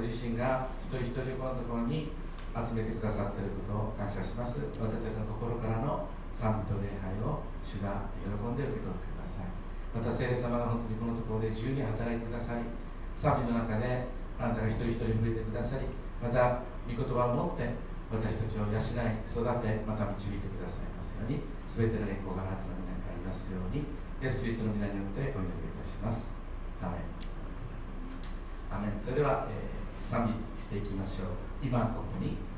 ご自身が一人一人このところに集めてくださっていることを感謝します。私たちの心からの賛美と礼拝を主が喜んで受け取ってください。また聖霊様が本当にこのところで自由に働いてください。賛美の中であなたが一人一人触れてくださり、また御言葉を持って私たちを養い、育て、また導いてくださいますように、すべての栄光があなたの皆にありますように、イエス・キリストの皆によってお祈りいたします。アメン。それでは、賛美していきましょう。今ここに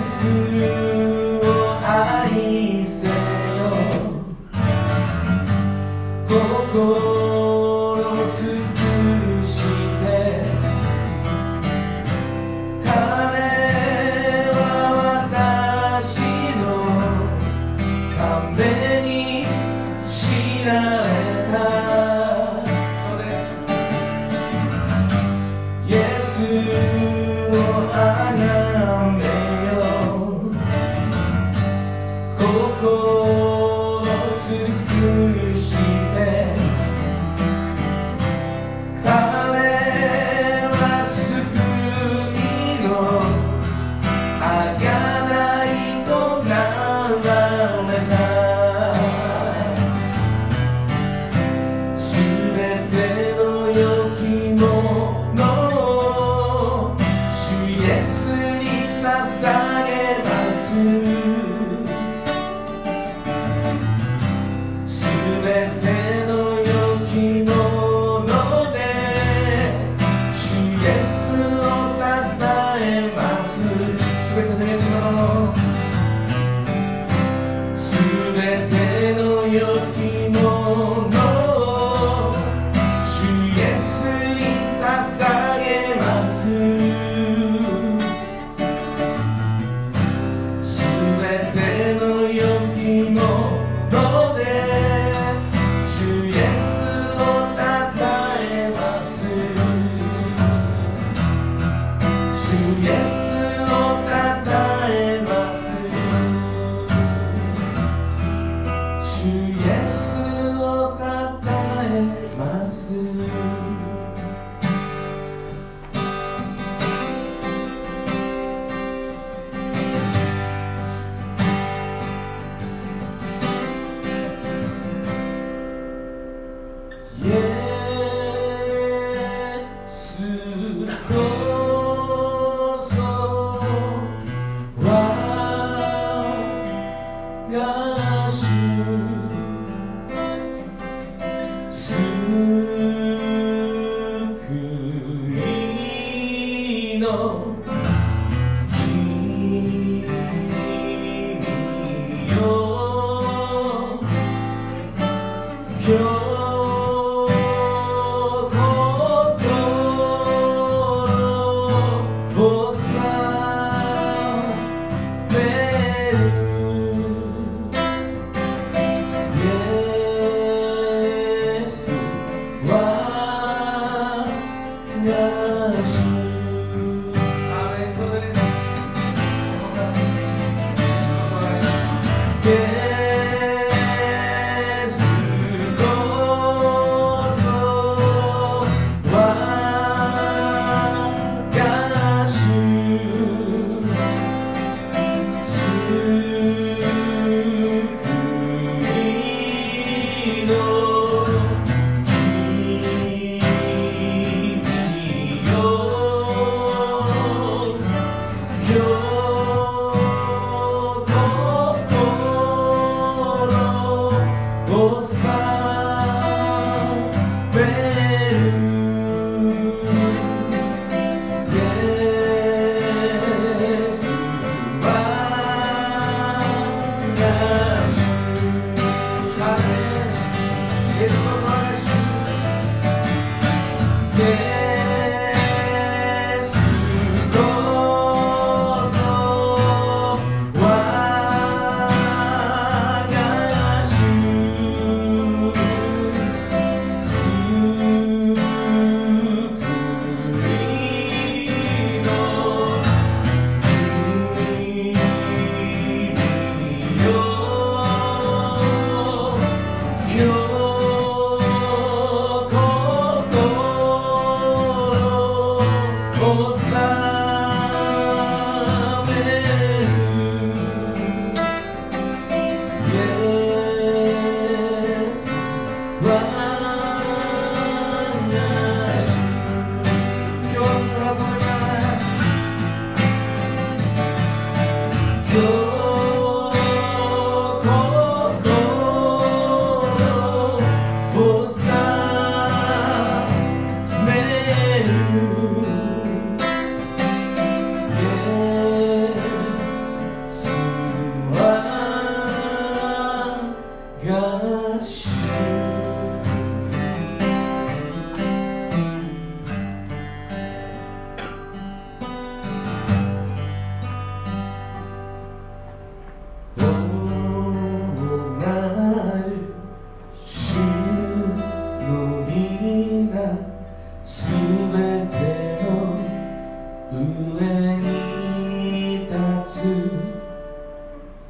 スを愛せよ、心尽くして彼は私のために知られた。そうです。イエスをあがめ心尽くして彼は救いの贖いとなられた。すべての良きものを主イエスに捧げます。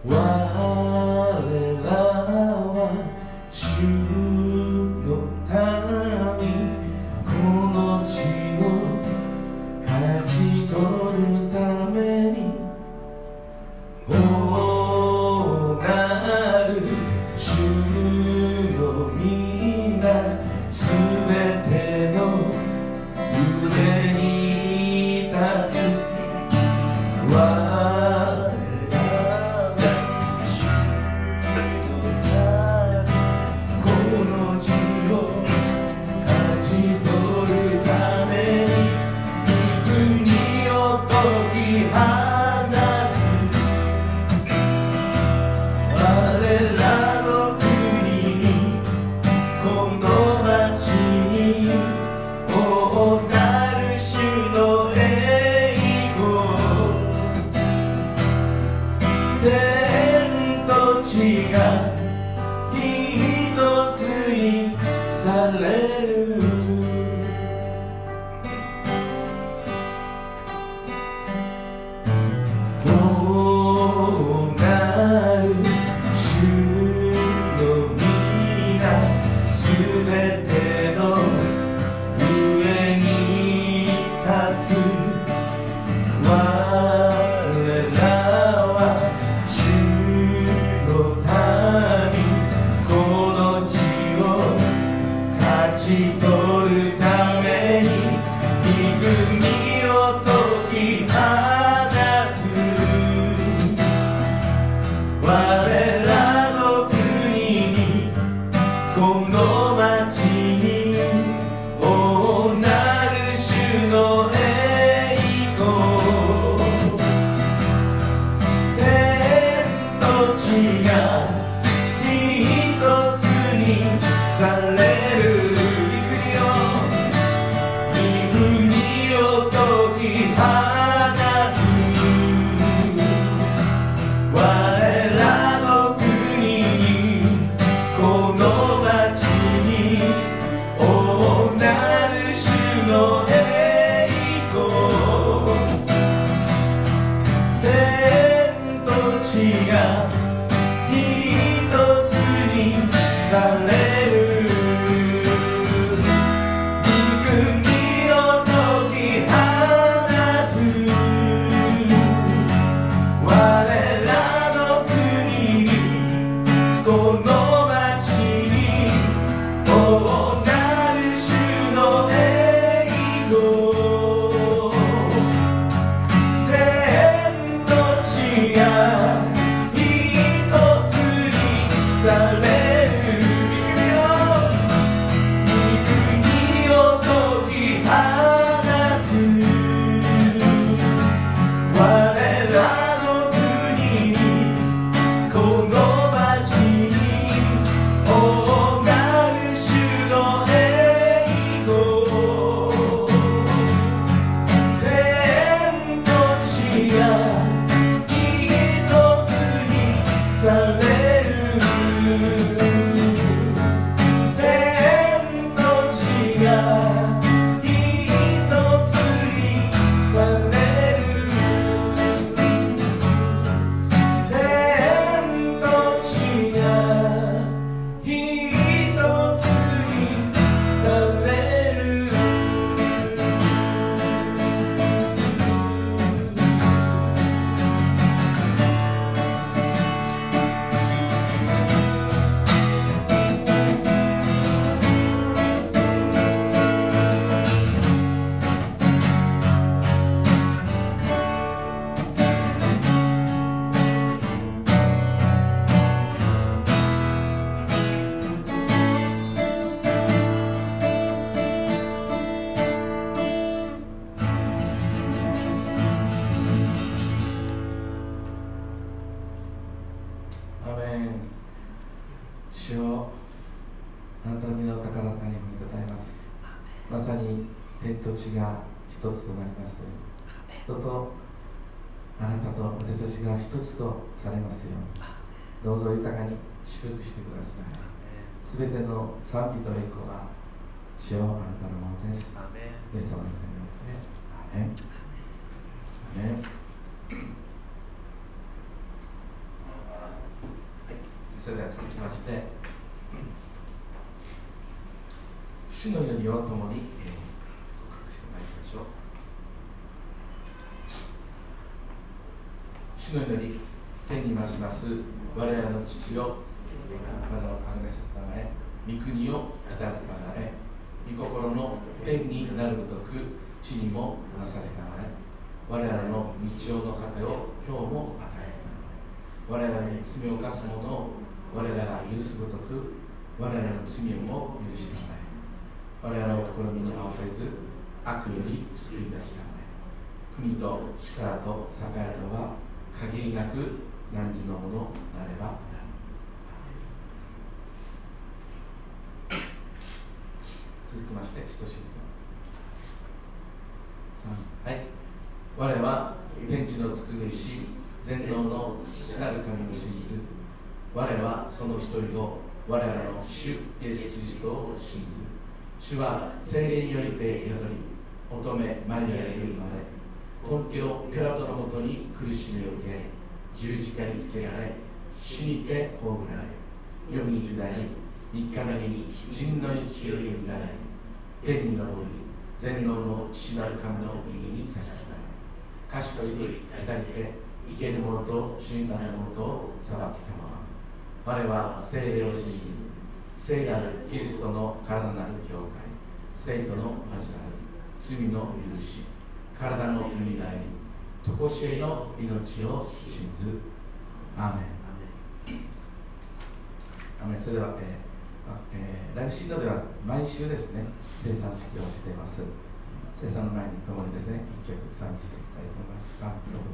我らは主のためこの地を勝ち取るために大なる主の皆すべての腕に立つすべての賛美と栄光は主よ、あなたのものです。アメン。イエス様の名によって。アメン。アメン。それでは続きまして、主の祈りを共に告白してまいりましょう。主の祈り。天にまします我らの父よ、我の神が定まれ、御国をたたずまれ、御心の天になるごとく地にもなされたまれ、我らの日曜の糧を今日も与え、我らに罪を犯す者を我らが許すごとく、我らの罪をも許してもらえ、我らの試みに合わせず悪より救い出してもらえ、国と力と栄えとは限りなく何時のものなればなる。続きまして少し3、はい、我は天地の作りし全能の父なる神を信じず、我はその一人を我らの主イエス・キリストを信ず、主は聖霊によりて宿り、乙女マリアより生まれ、ポンテオ・ピラトのもとに苦しみを受け、十字架につけられ、死にて葬られ、夜に下り、三日目に人の息をよみがえり、天に昇り、全能の父なる神の右に差し出られ、賢いに至りて、生ける者と死んだ者と裁きたまわ、我は聖霊を信じ、聖なるキリストの体なる教会、聖徒の交わり、罪の許し、体のよみがえり、とこしえの命を信ず。アーメン。それでは、ライブシードでは毎週ですね、聖餐式をしています。聖餐の前に共にですね、一曲賛美していきたいと思いますが、どうぞ。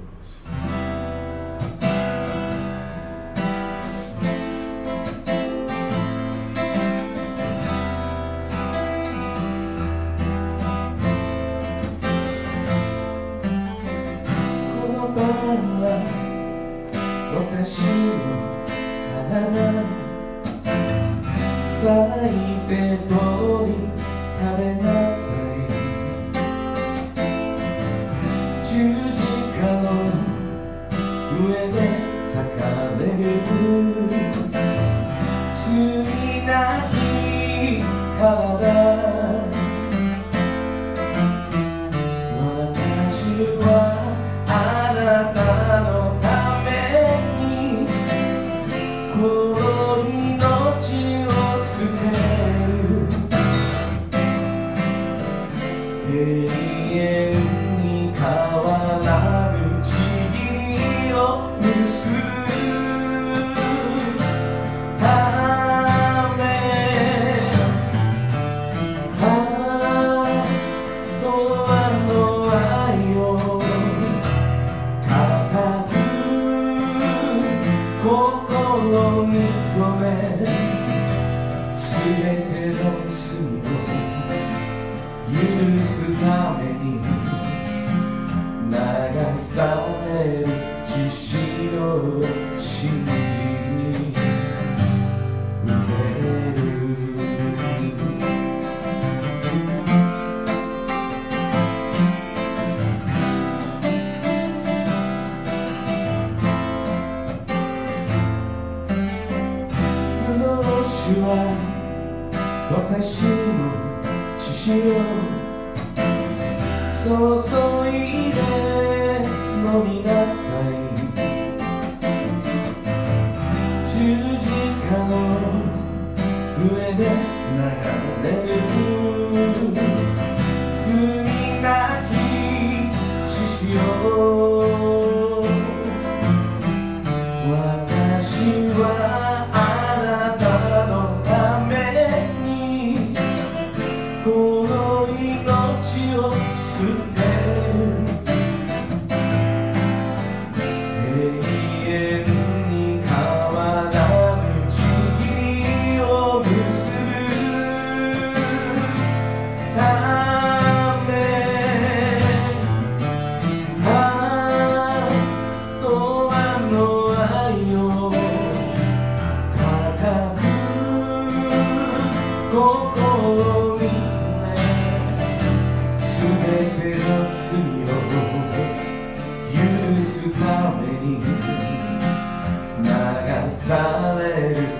流される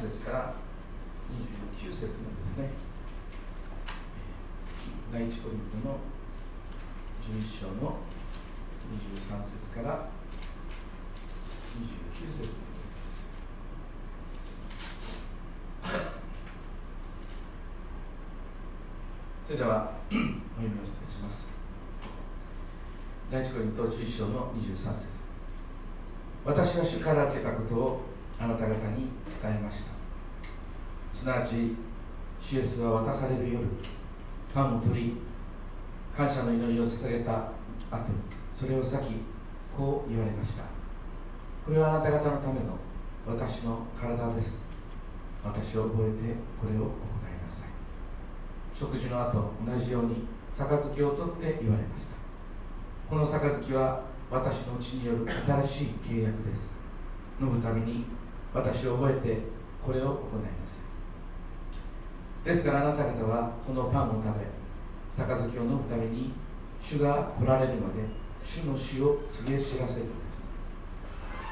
節から29節のですね、第1コリントの11章の23節から29節です。それではお読みをいたします。第1コリント11章の23節、私は主から受けたことをあなた方に伝えました。すなわち主イエスは渡される夜、パンを取り感謝の祈りを捧げた後、それを裂きこう言われました。これはあなた方のための私の体です。私を覚えてこれを行いなさい。食事の後、同じように杯を取って言われました。この杯は私のうちによる新しい契約です。飲むたびに私を覚えてこれを行いなさい。ですからあなた方はこのパンを食べ、杯を飲むために主が来られるまで主の死を告げ知らせるので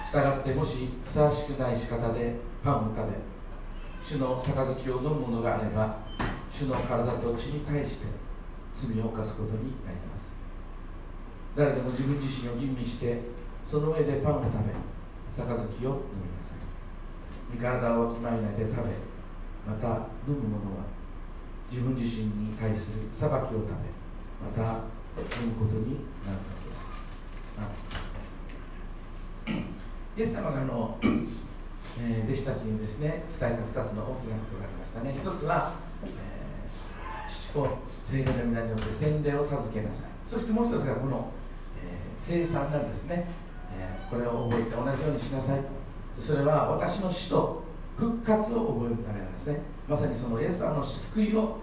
す。したがってもしふさわしくない仕方でパンを食べ、主の杯を飲むものがあれば、主の体と血に対して罪を犯すことになります。誰でも自分自身を吟味して、その上でパンを食べ、杯を飲みなさい。身体をわきまえないで食べ、また飲む者は自分自身に対する裁きを食べ、また飲むことになるのです。イエス様が弟子たちにですね、伝えた2つの大きなことがありましたね。1つは、父子聖霊の皆によって洗礼を授けなさい。そしてもう1つがこの、聖餐なんですね。これを覚えて同じようにしなさい。それは私の死と復活を覚えるためなんですね。まさにそのイエス様の救いを、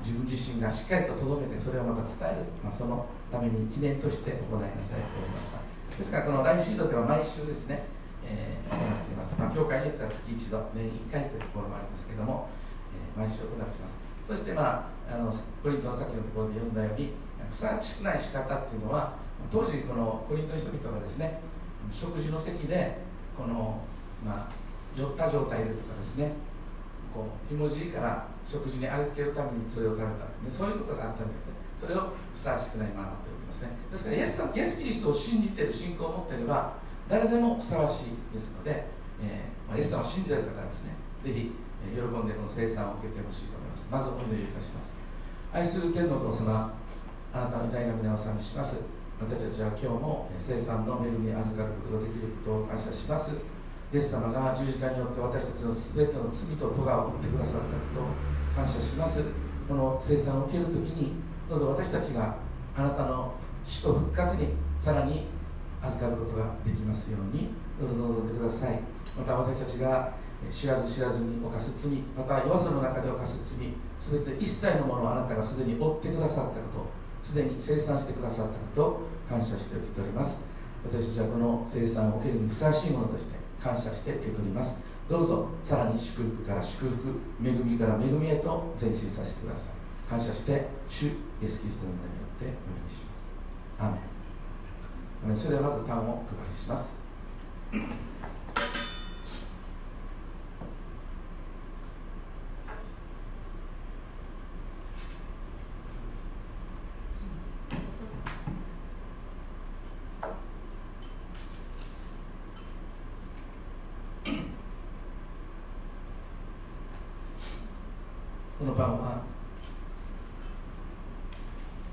自分自身がしっかりと留めて、それをまた伝える、そのために記念として行いなさいと言いました。ですからこのライフシードでは毎週ですね、行っています。教会によっては月1度、年1回というところもありますけども、毎週行っています。そしてコリントの先のところで読んだように、ふさわしくない仕方っていうのは、当時このコリントの人々がですね、食事の席でこの、酔った状態でとかですね、こうひもじいから食事にありつけるためにそれを食べたって、ね、そういうことがあったわけですね。それをふさわしくないマナーと言ってますね。ですからイエスキリストを信じている、信仰を持っていれば誰でもふさわしいですので、イエス様を信じている方はですね、ぜひ喜んでこの聖餐を受けてほしいと思います。まずお祈りいたします。愛する天の父様、あなたの偉大な皆を賛美します。私たちは今日も聖餐の恵みに預かることができることを感謝します。イエス様が十字架によって私たちの全ての罪と咎を負ってくださったことを感謝します。この聖餐を受けるときに、どうぞ私たちがあなたの死と復活にさらに預かることができますように、どうぞ望んでください。また私たちが知らず知らずに犯す罪、また弱さの中で犯す罪、全て一切のものをあなたがすでに負ってくださったこと、すでに生産してくださったことを感謝して受け取ります。私たちはこの生産を受けるにふさわしいものとして感謝して受け取ります。どうぞさらに祝福から祝福、恵みから恵みへと前進させてください。感謝して主イエスキリストの名によってお祈りします。アーメン。それではまずパンをお配りします。このパンは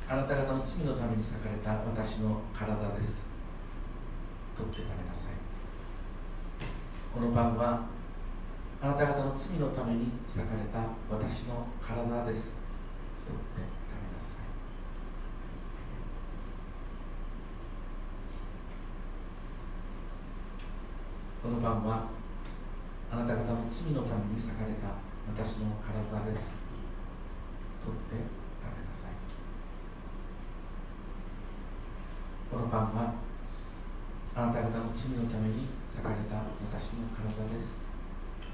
あなた方の罪のために裂かれた私の体です。取って食べなさい。このパンはあなた方の罪のために裂かれた私の体です。取って食べなさい。このパンはあなた方の罪のために裂かれた私の体です。取って食べなさい。このパンはあなた方の罪のために裂かれた私の体で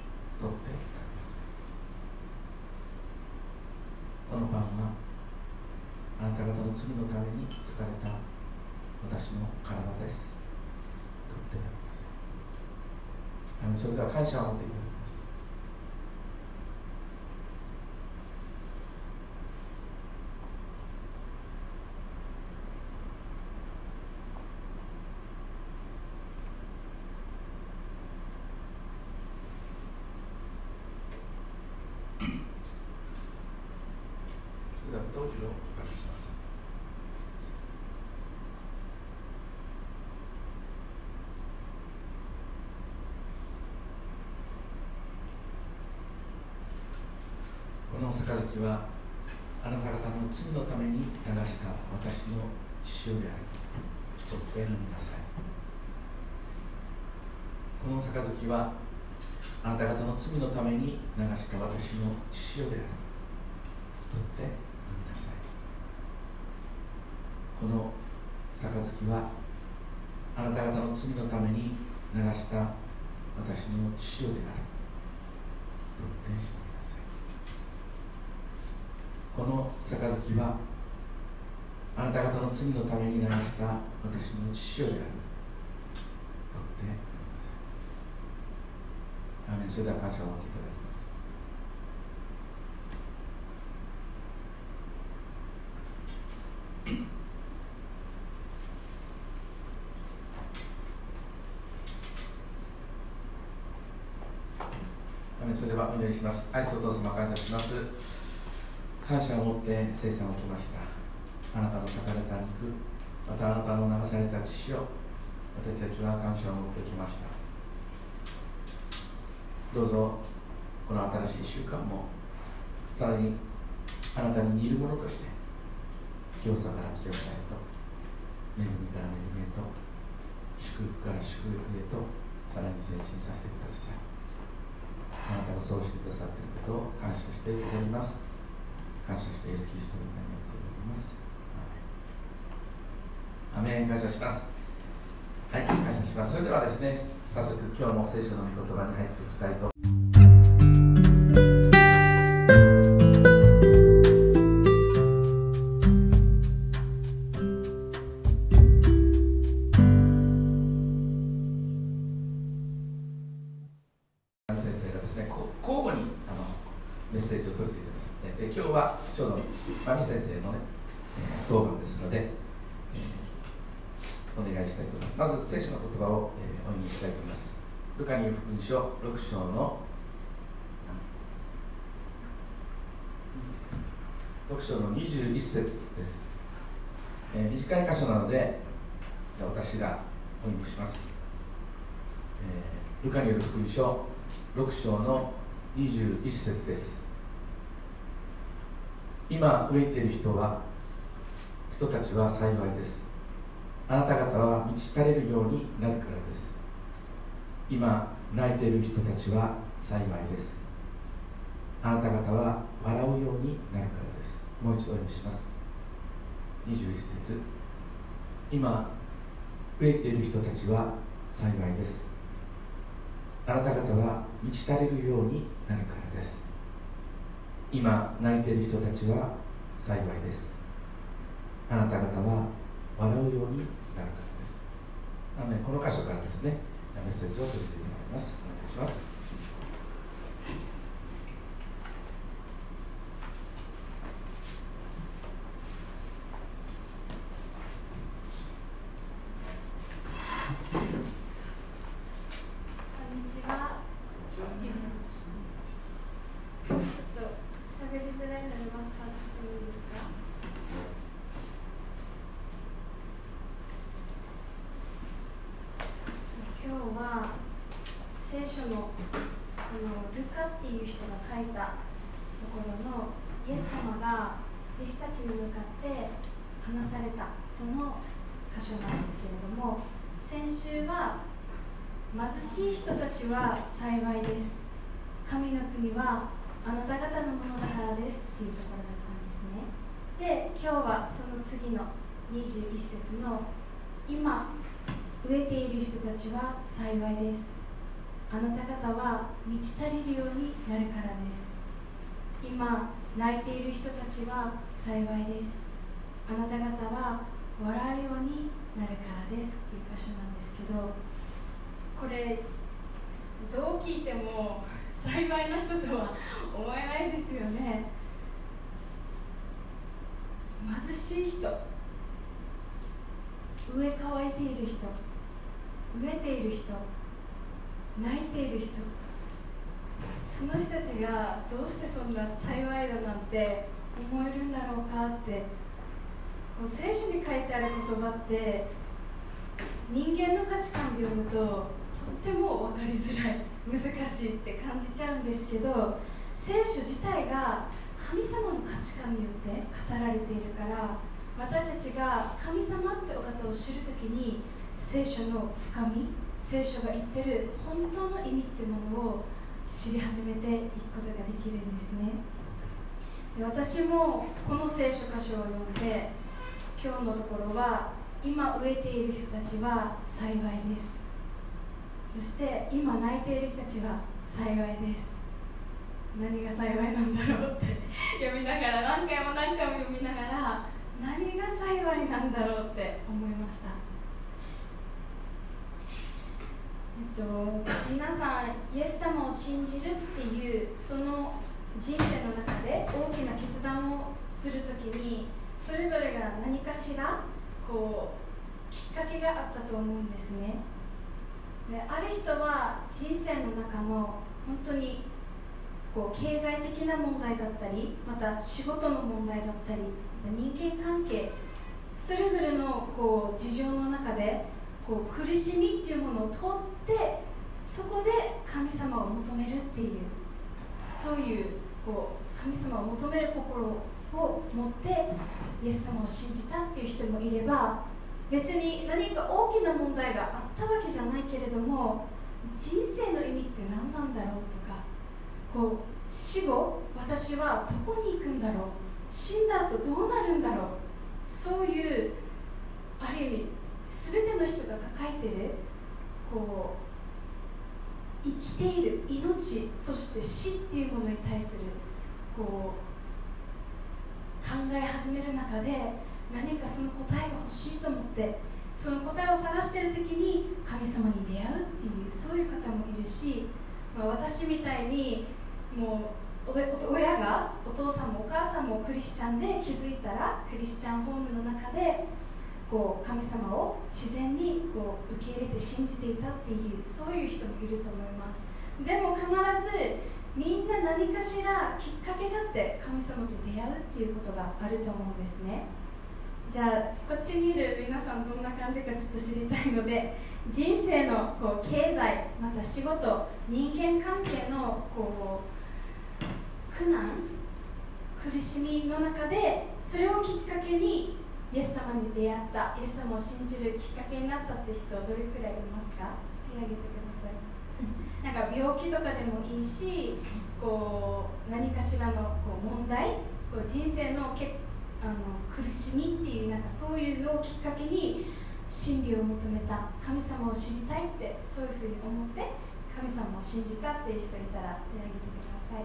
す。取って食べなさい。このパンはあなた方の罪のために裂かれた私の体です。取って食べなさい。それでは感謝を持っていただきます。杯はあなた方の罪のために流した私の血潮である。取って飲みなさい。この杯はあなた方の罪のために流した私の血潮である。取って飲みなさい。この杯はあなた方の罪のために流した私の血潮である。取って飲みなさい。この杯はあなた方の罪のために流した私の血潮である。取って飲みなさい。アーメン。それでは感謝を持っていただきます。アーメン。それではお祈りします。愛するお父様、感謝します。感謝を持って聖餐を受けました。あなたの裂かれた肉、またあなたの流された血を私たちは感謝を持ってきました。どうぞこの新しい習慣もさらにあなたに似るものとして、清さから清さへと、恵みから恵みへと、祝福から祝福へと、さらに前進させてください。あなたがそうしてくださっていることを感謝しております。感謝してイエスキリストの名によっております。アーメン。アメン。感謝します。はい、感謝します。それではですね、早速今日も聖書の御言葉に入っていきたいと思います。ルカに福音書6章の21節です。短い箇所なので、じゃあ私がお読みします。ルカによる福音書6章の21節です。今飢えている人たちは幸いです。あなた方は満ち足れるようになるからです。今泣いている人たちは幸いです。あなた方は笑うようになるからです。もう一度お読みします。21節、今飢えている人たちは幸いです。あなた方は満ち足れるようになるからです。今泣いている人たちは幸いです。あなた方は笑うようになるからです。なのでこの箇所からですね、メッセージを取り付けてまいります。お願いします。次の21節の今飢えている人たちは幸いです。あなた方は満ち足りるようになるからです。今泣いている人たちは幸いです。あなた方は笑うようになるからですという箇所なんですけど、これどう聞いても幸いな人とは思えないですよね。貧しい人、飢え渇いている人、飢えている人、泣いている人、その人たちがどうしてそんな幸いだなんて思えるんだろうかって、こう聖書に書いてある言葉って人間の価値観で読むととっても分かりづらい、難しいって感じちゃうんですけど、聖書自体が神様の価値観によって語られているから、私たちが神様ってお方を知るときに聖書の深み、聖書が言ってる本当の意味ってものを知り始めていくことができるんですね。で、私もこの聖書箇所を読んで、今日のところは今飢えている人たちは幸いです、そして今泣いている人たちは幸いです、何が幸いなんだろうって読みながら、何回も何回も読みながら、何が幸いなんだろうって思いました。皆さん、イエス様を信じるっていうその人生の中で大きな決断をするときに、それぞれが何かしらこうきっかけがあったと思うんですね。で、ある人は人生の中の本当にこう経済的な問題だったり、また仕事の問題だったり、人間関係、それぞれのこう事情の中でこう苦しみっていうものを通って、そこで神様を求めるっていう、そういうこう神様を求める心を持ってイエス様を信じたっていう人もいれば、別に何か大きな問題があったわけじゃないけれども、人生の意味って何なんだろうとか、こう死後私はどこに行くんだろう、死んだ後どうなるんだろう、そういうある意味全ての人が抱えているこう生きている命、そして死っていうものに対するこう考え始める中で、何かその答えが欲しいと思って、その答えを探している時に神様に出会うっていう、そういう方もいるし、まあ、私みたいにもう親が、お父さんもお母さんもクリスチャンで、気づいたらクリスチャンホームの中でこう神様を自然にこう受け入れて信じていたっていう、そういう人もいると思います。でも必ずみんな何かしらきっかけがあって神様と出会うっていうことがあると思うんですね。じゃあこっちにいる皆さん、どんな感じかちょっと知りたいので、人生のこう経済、また仕事、人間関係のこう苦難、苦しみの中で、それをきっかけにイエス様に出会った、イエス様を信じるきっかけになったって人、どれくらいいますか？手を挙げてください。なんか病気とかでもいいし、こう何かしらのこう問題、こう人生の苦しみっていう、なんかそういうのをきっかけに真理を求めた、神様を知りたいって、そういうふうに思って神様を信じたっていう人いたら手を挙げてください。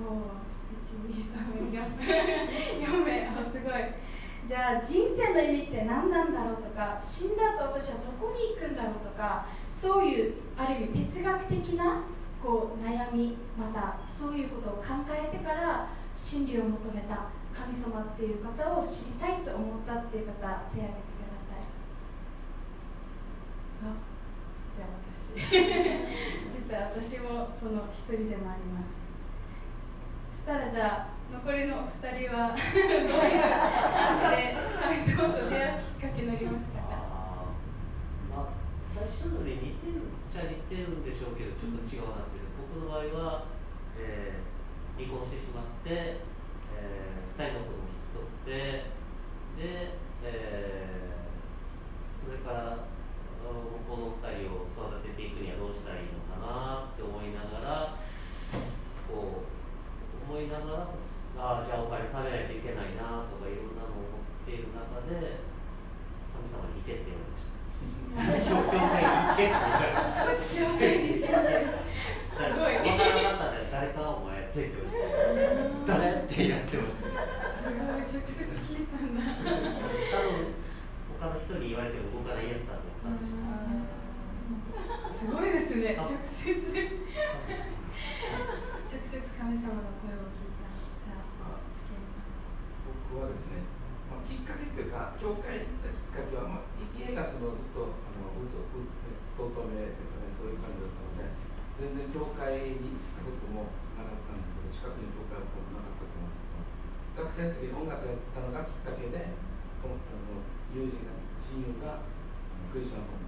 おー、1、2、3がじゃあ人生の意味って何なんだろうとか、死んだ後私はどこに行くんだろうとか、そういうある意味哲学的なこう悩み、またそういうことを考えてから真理を求めた神様っていう方を知りたいと思ったっていう方、手を挙げてください。あ、じゃあ私実は私もその一人でもあります。そしたらじゃあ残りのお二人はどういう感じで神様と出会うきっかけになりましたか？まあ、最初の例似てるっちゃ似てるんでしょうけど、ちょっと違うなっていう、僕の場合は、離婚してしまって、2人の子供を引き取って、で、それからこの2人を育てていくにはどうしたらいいのかなって思いながら、こう思いながら、ああ、じゃあお金食べないといけないなとかいろんなのを思っている中で、神様に似てって言われました。挑戦会に行けって言われました。挑戦会に行けすごい。他の方で誰かはお前やってってました。誰ってやってました。すごい、直接聞いたんだ。多分他の人に言われても動かないやつだと思ったんでしょう。すごいですね、直接直接神様の声を聞いた。僕はですね、まあ、きっかけというか、教会に行ったきっかけは、まあ、家がそのずっととうとめというかね、そういう感じだったので、全然教会に行ったこともなかったんだけど、近くに教会もなかったと思う。学生の時に音楽やったのがきっかけで、友人が、親友がクリスチャンの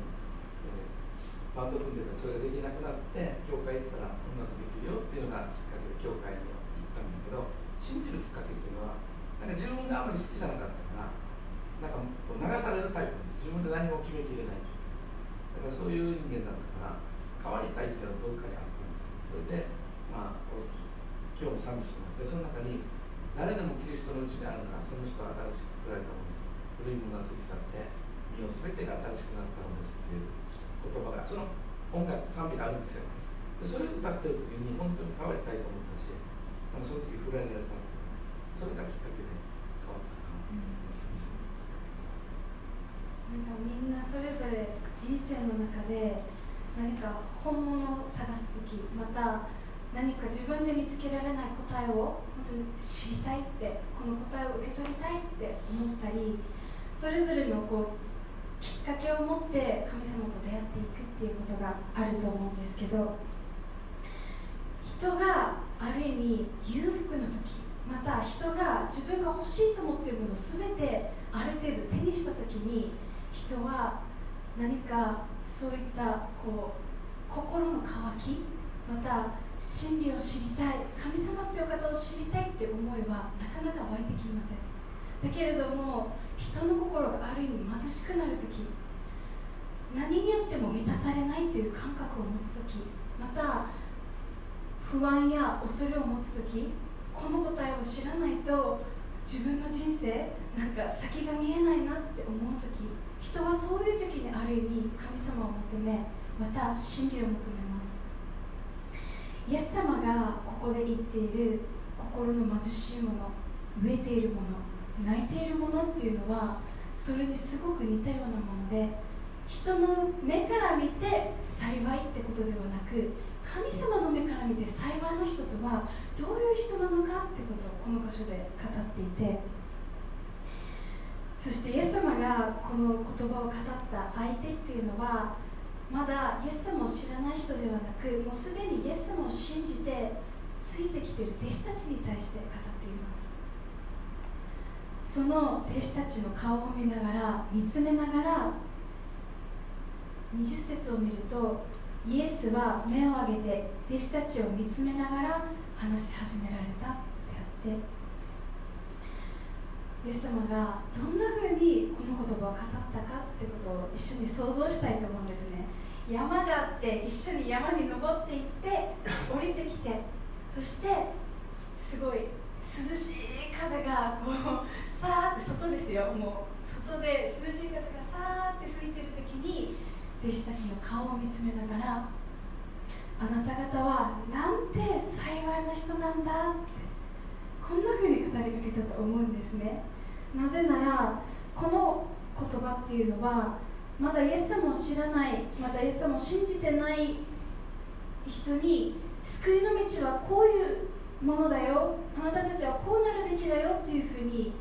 方に、バンド組んでたらそれができなくなって、教会行ったら音楽できるよっていうのがきっかけで、教会に行ったんだけど、信じるきっかけっていうのは、なんか自分があまり好きじゃなかったから、なんかこう流されるタイプ、自分で何も決めきれない、だからそういう人間だったから、変わりたいっていうのはどっかにあったんですよ。それで、まあ、こう今日も賛美してます。で、その中に、誰でもキリストのうちにあるから、その人は新しく作られたものです。古いものは過ぎ去って、身をすべてが新しくなったものですっていう言葉が、その音楽、賛美があるんですよ。で、それを歌ってる時に、本当に変わりたいと思ったし、なんかその時フライにやったんです。それがきっかけで変わったかな。なんかみんなそれぞれ人生の中で何か本物を探すとき、また何か自分で見つけられない答えを本当に知りたいって、この答えを受け取りたいって思ったり、それぞれのこうきっかけを持って神様と出会っていくっていうことがあると思うんですけど、人がある意味裕福なとき、また人が自分が欲しいと思っているものを全てある程度手にしたときに、人は何かそういったこう心の渇き、また真理を知りたい、神様っていう方を知りたいっていう思いはなかなか湧いてきません。だけれども人の心がある意味貧しくなるとき、何によっても満たされないという感覚を持つとき、また不安や恐れを持つとき、この答えを知らないと自分の人生なんか先が見えないなって思う時、人はそういう時にある意味神様を求め、また真理を求めます。イエス様がここで言っている心の貧しいもの、飢えているもの、泣いているものっていうのはそれにすごく似たようなもので、人の目から見て幸いってことではなく、神様の目から見て幸いの人とはどういう人なのかってことをこの箇所で語っていて、そしてイエス様がこの言葉を語った相手っていうのは、まだイエス様を知らない人ではなく、もうすでにイエス様を信じてついてきている弟子たちに対して語っています。その弟子たちの顔を見ながら、見つめながら、20節を見ると、イエスは目を上げて弟子たちを見つめながら話し始められたってあって、イエス様がどんな風にこの言葉を語ったかってことを一緒に想像したいと思うんですね。山があって、一緒に山に登っていって降りてきて、そしてすごい涼しい風がこうさーって外ですよ、もう外で涼しい風がさーって吹いてる時に、弟子たちの顔を見つめながら、あなた方はなんて幸いな人なんだって、こんな風に語りかけたと思うんですね。なぜならこの言葉っていうのはまだイエス様を知らない、まだイエス様を信じてない人に救いの道はこういうものだよ、あなたたちはこうなるべきだよっていうふうに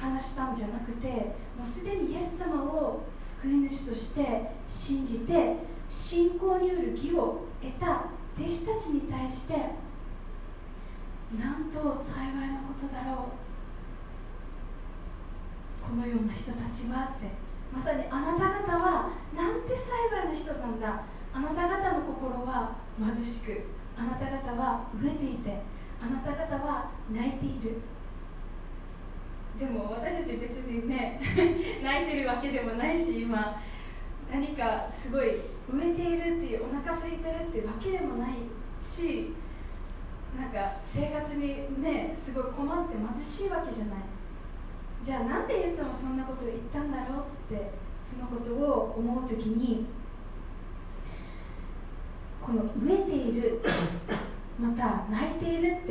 話したんじゃなくて、もうすでにイエス様を救い主として信じて信仰による義を得た弟子たちに対して、なんと幸いなことだろう、このような人たちはって、まさにあなた方はなんて幸いな人なんだ、あなた方の心は貧しく、あなた方は飢えていて、あなた方は泣いている。でも私たち別にね泣いてるわけでもないし、今何かすごい飢えているっていう、お腹空いてるっていうわけでもないし、なんか生活にねすごい困って貧しいわけじゃない。じゃあなんでイエス様そんなことを言ったんだろうって、そのことを思うときに、この飢えているまた泣いているって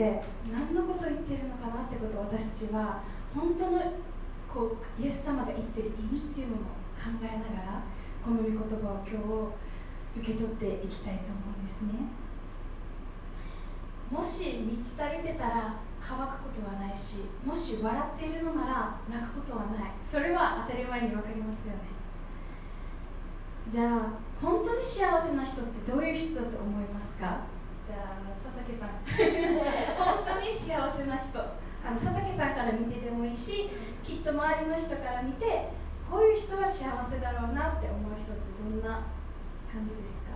何のことを言ってるのかなってことを、私たちは本当のこうイエス様が言ってる意味っていうのも考えながら、この御言葉を今日受け取っていきたいと思うんですね。もし満ち足りてたら乾くことはないし、もし笑っているのなら泣くことはない。それは当たり前に分かりますよね。じゃあ本当に幸せな人ってどういう人だと思いますか？じゃあ佐竹さん本当に幸せな人、佐竹さんから見てでもいいし、きっと周りの人から見てこういう人は幸せだろうなって思う人ってどんな感じですか？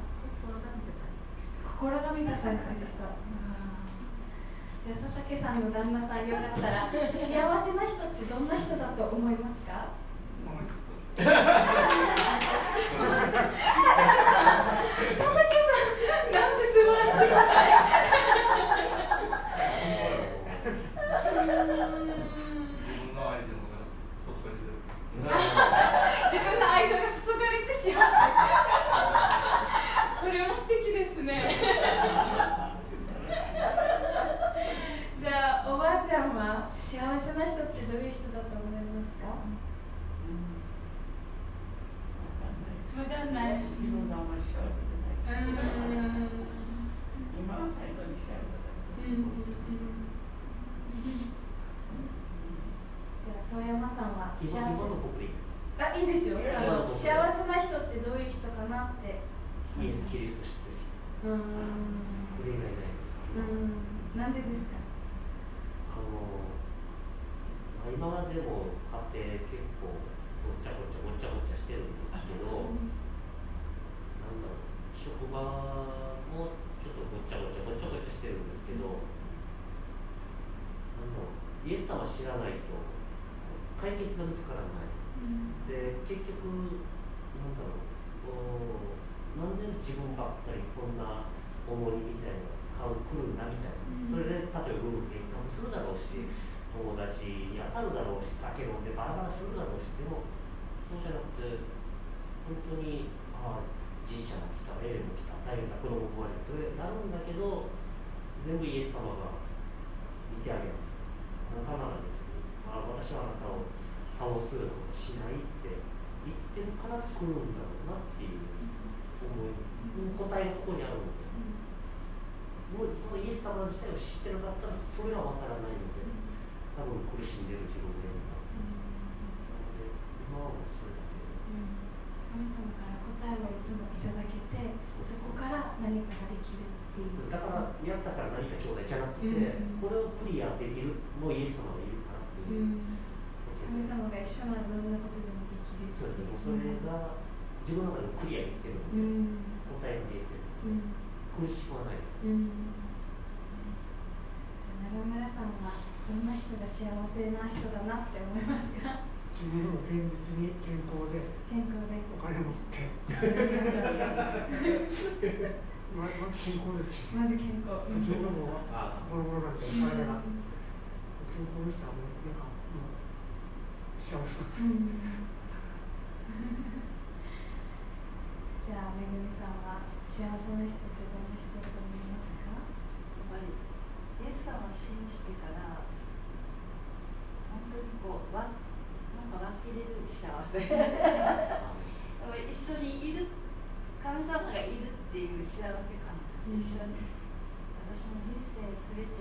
心が満たされてる人。佐竹さんの旦那さんよかったら幸せな人ってどんな人だと思いますか？佐竹さんなんて素晴らしい方自分のアイデアが注いでる自分のアイデアが注いでるしますそれは素敵ですねじゃあおばあちゃんは幸せな人ってどういう人だと思いますか？分かんない。自分があんまり幸せじゃない。今は最後に幸せだ。遠山さんは幸せあ、いいですよ。幸せな人ってどういう人かなって。イエス・キリスト知ってる人。これ以外ないです。なんでですか？今までも家庭結構ごちゃごちゃしてるんですけど、なんだろう、職場もちょっとごちゃごちゃしてるんですけど、イエス様知らないと。解決が見つからない、で結局なんだろう、なんで自分ばっかりこんな重いみたいな顔来るんだみたいな、それで例えば喧嘩もするだろうし、友達に当たるだろうし、酒飲んでバラバラするだろうし、でもそうじゃなくて本当にじいちゃんも来た、エレも来た、大変な子供も来るってなるんだけど、全部イエス様が見てあげます。仲間ができる、私はあなたを倒すようなことしないって言ってるから救うんだろうなっていう思い、答えがそこにあるので、もうそのイエス様自体を知ってなかったらそれは分からないので、多分苦しんでる自分がいるな、ので今はもうそれだけ、神様から答えをいつもいただけて、そこから何かができるっていう、だからやったから何か兄弟じゃなくて、これをクリアできるのイエス様がいるから、神様が一緒ならどんなことでもできる。そうですね。それが自分の中でクリアできてるので、答えが見えてるので、苦しくはないです。じゃあ永村さんはどんな人が幸せな人だなって思いますか？自分も堅実に健康でお金持って。まず健康です。まず健康。自分もボロボロなんてお金が。健康の人はもうなんかもう。幸せじゃあめぐみさんは幸せな人ってどんな人だと思いますか？やっぱりイエス様を信じてから本当にこうれる幸せ一緒にいる神様がいるっていう幸せ感、一緒に私の人生すべて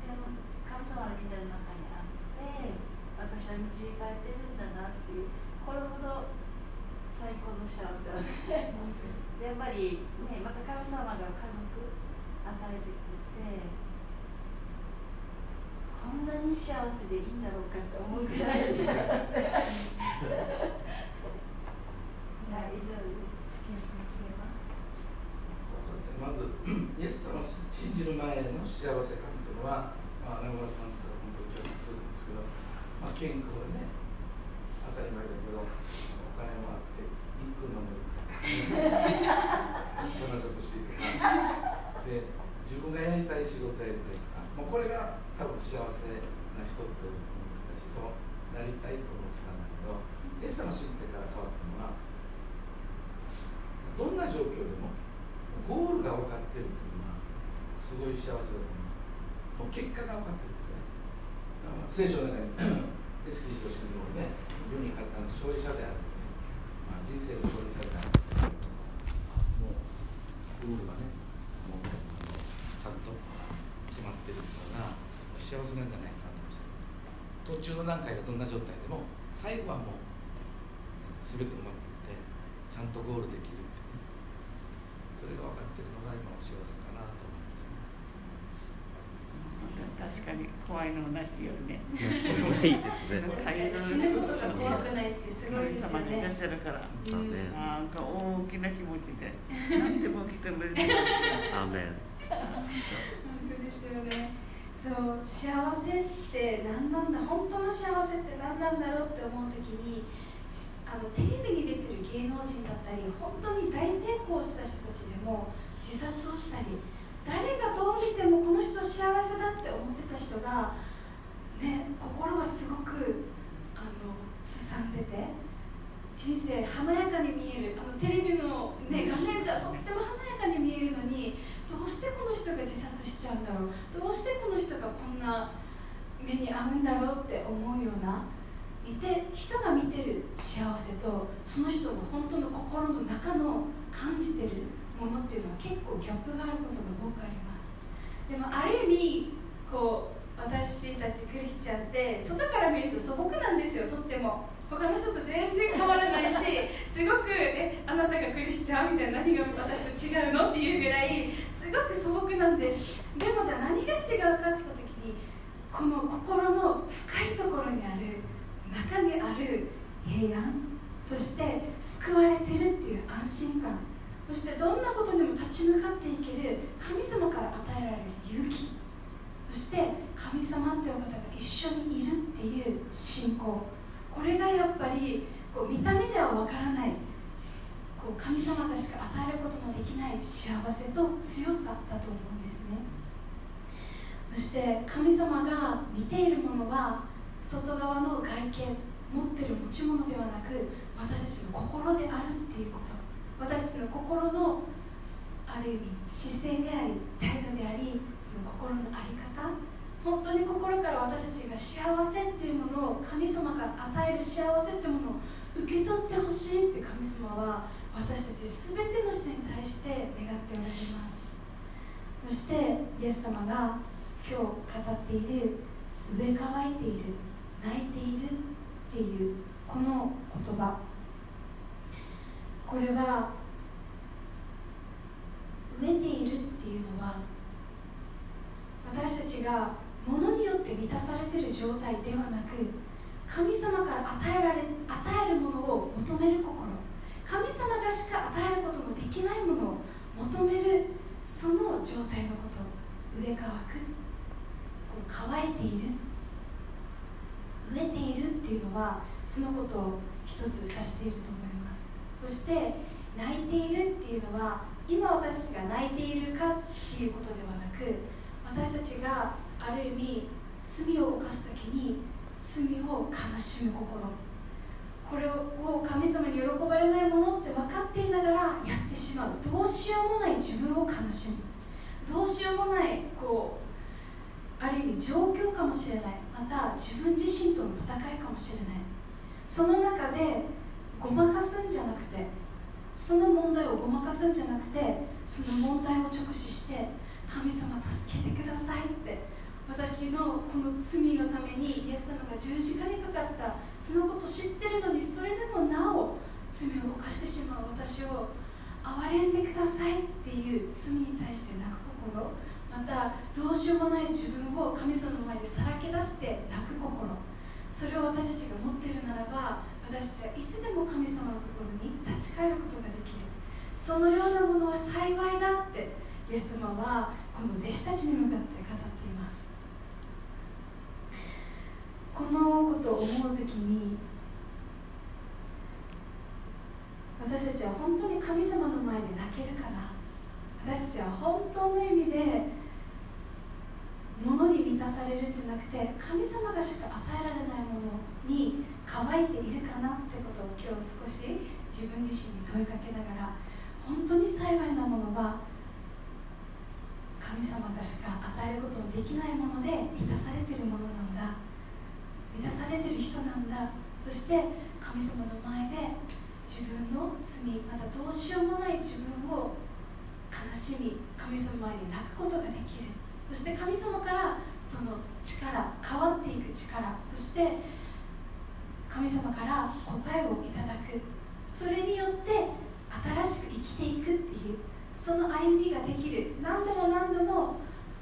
神様の御手の中にあって私は導かれてるんだなっていう、これほど最高の幸せをやっぱりね、また神様が家族与えてくれて、こんなに幸せでいいんだろうかって思うくらい幸せ。じゃあ以上です。まずイエス様を信じる前の幸せ感というのは、名古屋さんと本当に共通するんですけど、健康ね、当たり前だけどお金もあって一分の努力、で自分がやりたい仕事やりたいとか、これが多分幸せな人って思ってたし、そうなりたいと思ってたんだけど、イエス様を信じてから変わったのは、どんな状況でもゴールが分かってるっていうのはすごい幸せだと思うんです。もう結果が分かってるってね、聖書の中にイエス・キリスト信じるね、世に勝ったの勝利者である、人生の勝利者である、もうゴールがねもうちゃんと決まってるから幸せなんじゃないかなと思いました。途中の段階がどんな状態でも最後はもう全てうまくいってちゃんとゴールできるって、ね、それが分かってるのが今の幸せかなと思いますね。確かに怖いのなしよね。ないですね。死ぬことが怖くないってすごいですよね。神様がいらっしゃるから、なんか大きな気持ちで何でも来てくれる。アーメン。本当ですよね。そう、幸せって何なんだ、本当の幸せって何なんだろうって思うときに、テレビに出てる芸能人だったり、本当に大成功した人たちでも自殺をしたり、誰がどう見てもこの人幸せだって思ってた人が、ね、心はすごくすさんでて、人生華やかに見える、テレビの、ね、画面ではとっても華やかに見えるのに、どうしてこの人が自殺しちゃうんだろう、どうしてこの人がこんな目に遭うんだろうって思うような、人が見てる幸せとその人が本当の心の中の感じてるものっていうのは結構ギャップがあることが多くあります。でもある意味こう私たちクリスチャンって外から見ると素朴なんですよ。とっても他の人と全然変わらないし、すごくあなたがクリスチャンみたいな、何が私と違うのっていうぐらいすごく素朴なんです。でもじゃあ何が違うかって言った時に、この心の深いところにある、中にある平安、そして救われてるっていう安心感、そしてどんなことにも立ち向かっていける神様から与えられる勇気、そして神様っていう方が一緒にいるっていう信仰、これがやっぱり見た目ではわからない、神様がしか与えることのできない幸せと強さだと思うんですね。そして神様が見ているものは外側の外見、持ってる持ち物ではなく私たちの心であるっていうこと、私たちの心のある意味姿勢であり態度であり、その心の在り方、本当に心から私たちが幸せっていうものを、神様から与える幸せっていうものを受け取ってほしいって神様は私たちすべての人に対して願っておられます。そしてイエス様が今日語っている飢え渇いている、泣いているっていうこの言葉、これは飢えているっていうのは私たちが物によって満たされている状態ではなく、神様から与えるものを求める心、神様がしか与えることのできないものを求める、その状態のこと、飢え渇く、乾いている、飢えているっていうのはそのことを一つ指していると思います。そして泣いているっていうのは、今私が泣いているかっていうことではなく、私たちがある意味罪を犯すときに罪を悲しむ心、これを神様に喜ばれないものって分かっていながらやってしまう、どうしようもない自分を悲しむ、どうしようもないある意味状況かもしれない、また自分自身との戦いかもしれない。その中でごまかすんじゃなくて、その問題をごまかすんじゃなくて、その問題を直視して、神様助けてくださいって、私のこの罪のためにイエス様が十字架にかかった、そのこと知ってるのに、それでもなお罪を犯してしまう私を憐れんでくださいっていう罪に対して泣く心、またどうしようもない自分を神様の前でさらけ出して泣く心、それを私たちが持っているならば、私たちはいつでも神様のところに立ち返ることができる。そのようなものは幸いだって、イエス様はこの弟子たちに向かって語っています。このことを思うときに、私たちは本当に神様の前で泣けるから、私たちは本当の意味で物に満たされるんじゃなくて、神様がしか与えられないものに乾いているかなってことを、今日少し自分自身に問いかけながら、本当に幸いなものは神様がしか与えることのできないもので満たされているものなんだ、満たされている人なんだ。そして神様の前で自分の罪、またどうしようもない自分を悲しみ、神様前に泣くことができる。そして神様からその力、変わっていく力、そして神様から答えをいただく、それによって新しく生きていくっていう、その歩みができる。何度も何度も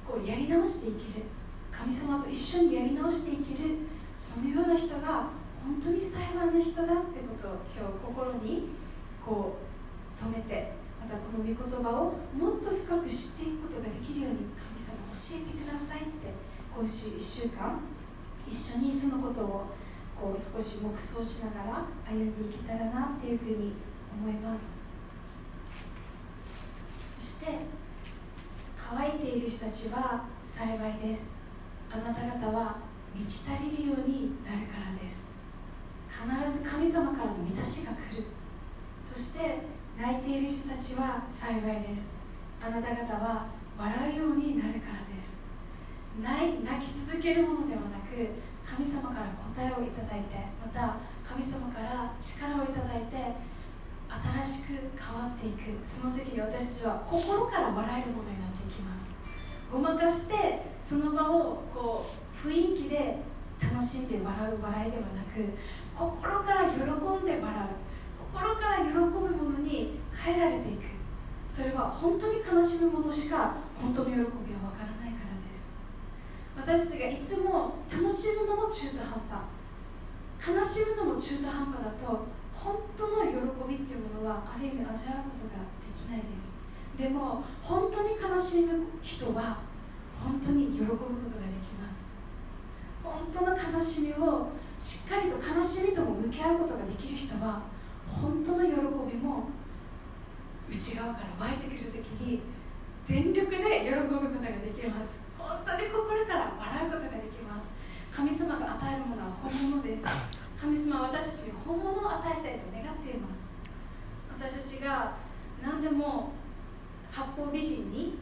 こうやり直していける、神様と一緒にやり直していける、そのような人が本当に幸いな人だってことを、今日心にこう留めて、またこの御言葉をもっと深く知っていくことができるように、神様教えてくださいって、今週1週間一緒にそのことをこう少し黙想しながら歩んでいけたらなっていうふうに思います。そして乾いている人たちは幸いです。あなた方は満ち足りるようになるからです。必ず神様からの満たしが来る。そして泣いている人たちは幸いです。あなた方は笑うようになるからです。泣き続けるものではなく、神様から答えをいただいて、また神様から力をいただいて、新しく変わっていく。その時に私たちは心から笑えるものになっていきます。ごまかしてその場をこう雰囲気で楽しんで笑う笑いではなく、心から喜んで笑う、心から喜ぶものに変えられていく。それは本当に悲しむものしか本当の喜びはわからないからです。私たちがいつも楽しむのも中途半端、悲しむのも中途半端だと、本当の喜びっていうものはある意味味わうことができないです。でも本当に悲しむ人は本当に喜ぶことができます。本当の悲しみをしっかりと、悲しみとも向き合うことができる人は、本当の喜びも内側から湧いてくるときに全力で喜ぶことができます。本当に心から笑うことができます。神様が与えるものは本物です。神様は私たちに本物を与えたいと願っています。私たちが何でも八方美人に、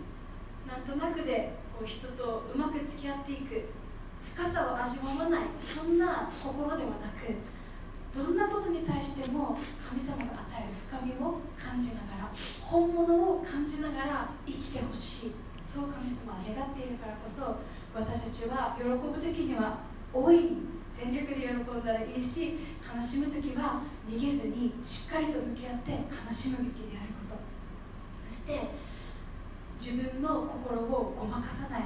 なんとなくでこう人とうまく付き合っていく、深さを味わわない、そんな心ではなく、どんなことに対しても神様が与える深みを感じながら、本物を感じながら生きてほしい、そう神様は願っているからこそ、私たちは喜ぶ時には大いに全力で喜んだらいいし、悲しむ時は逃げずにしっかりと向き合って悲しむべきであること、そして自分の心をごまかさない、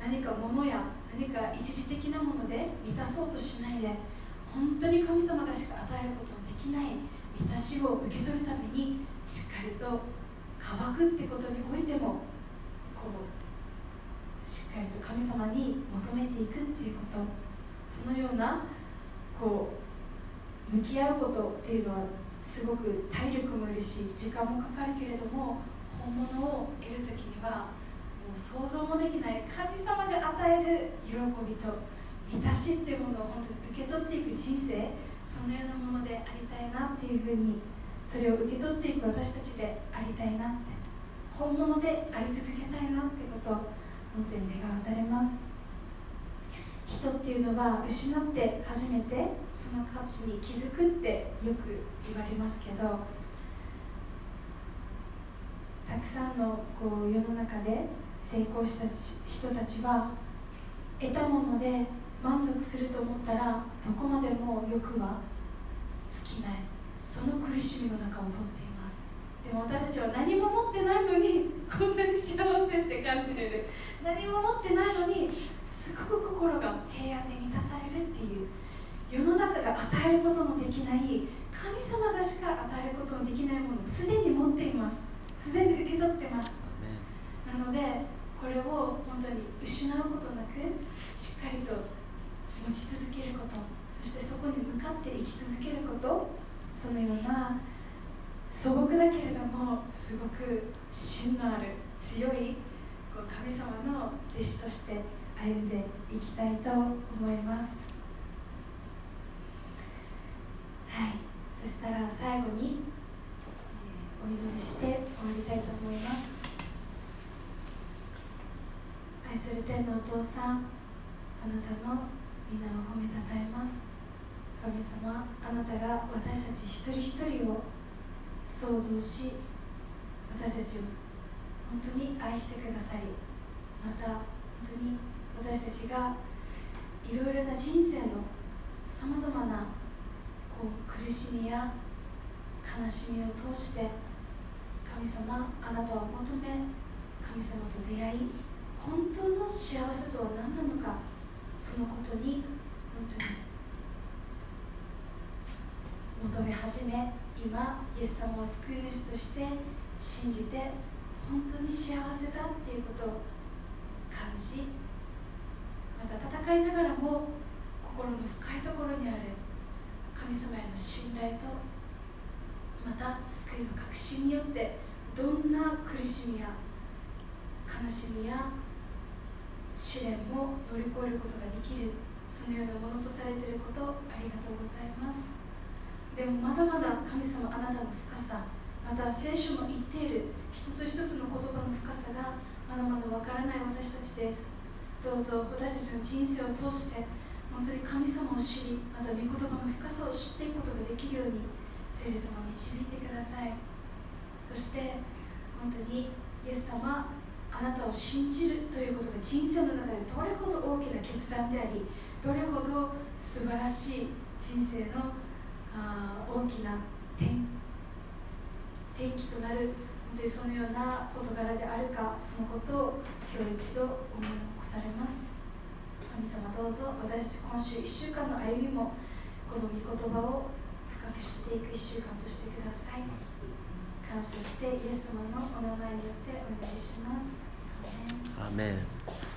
何か物や何か一時的なもので満たそうとしないで、本当に神様がしか与えることのできない満たしを受け取るために、しっかりと乾くってことにおいても、こうしっかりと神様に求めていくっていうこと、そのようなこう向き合うことっていうのは、すごく体力もいるし時間もかかるけれども、本物を得るときにはもう想像もできない神様が与える喜びと満たしっていうものを本当に受け取っていく人生、そのようなものでありたいなっていうふうに、それを受け取っていく私たちでありたいなって、本物であり続けたいなってことを本当に願わされます。っていうのは失って初めてその価値に気づくってよく言われますけど、たくさんのこう世の中で成功した人たちは得たもので満足すると思ったらどこまでも欲は尽きない、その苦しみの中を通っています。でも私たちは何も持ってないのにこんなに幸せって感じれる、何も持ってないのにすごく心が平安で満たされるっていう、世の中が与えることもできない、神様がしか与えることのできないものをすでに持っています、すでに受け取ってます。なのでこれを本当に失うことなくしっかりと持ち続けること、そしてそこに向かって生き続けること、そのような素朴だけれどもすごく芯のある強い神様の弟子として歩んでいきたいと思います。はい、そしたら最後にお祈りして終わりたいと思います。愛する天のお父さん、あなたの皆を褒めたたえます。神様、あなたが私たち一人一人を創造し、私たちを本当に愛してくださり、また本当に私たちがいろいろな人生のさまざまなこう苦しみや悲しみを通して、神様、あなたを求め、神様と出会い、本当の幸せとは何なのか、そのことに本当に求め始め、今イエス様を救い主として信じて本当に幸せだっていうことを感じ、また戦いながらも心の深いところにある神様への信頼と、また救いの確信によってどんな苦しみや悲しみや試練も乗り越えることができる、そのようなものとされていること、ありがとうございます。でもまだまだ神様、あなたの深さ、また聖書も言っている一つ一つの言葉の深さがまだまだわからない私たちです。どうぞ私たちの人生を通して本当に神様を知り、また御言葉の深さを知っていくことができるように聖霊様を導いてください。そして本当にイエス様、あなたを信じるということが人生の中でどれほど大きな決断であり、どれほど素晴らしい人生の大きな転機となる、本当にそのような事柄であるか、そのことを今日一度思い起こされます。神様、どうぞ私たち今週1週間の歩みもこの御言葉を深く知っていく1週間としてください。感謝してイエス様のお名前によってお願いします。アーメン。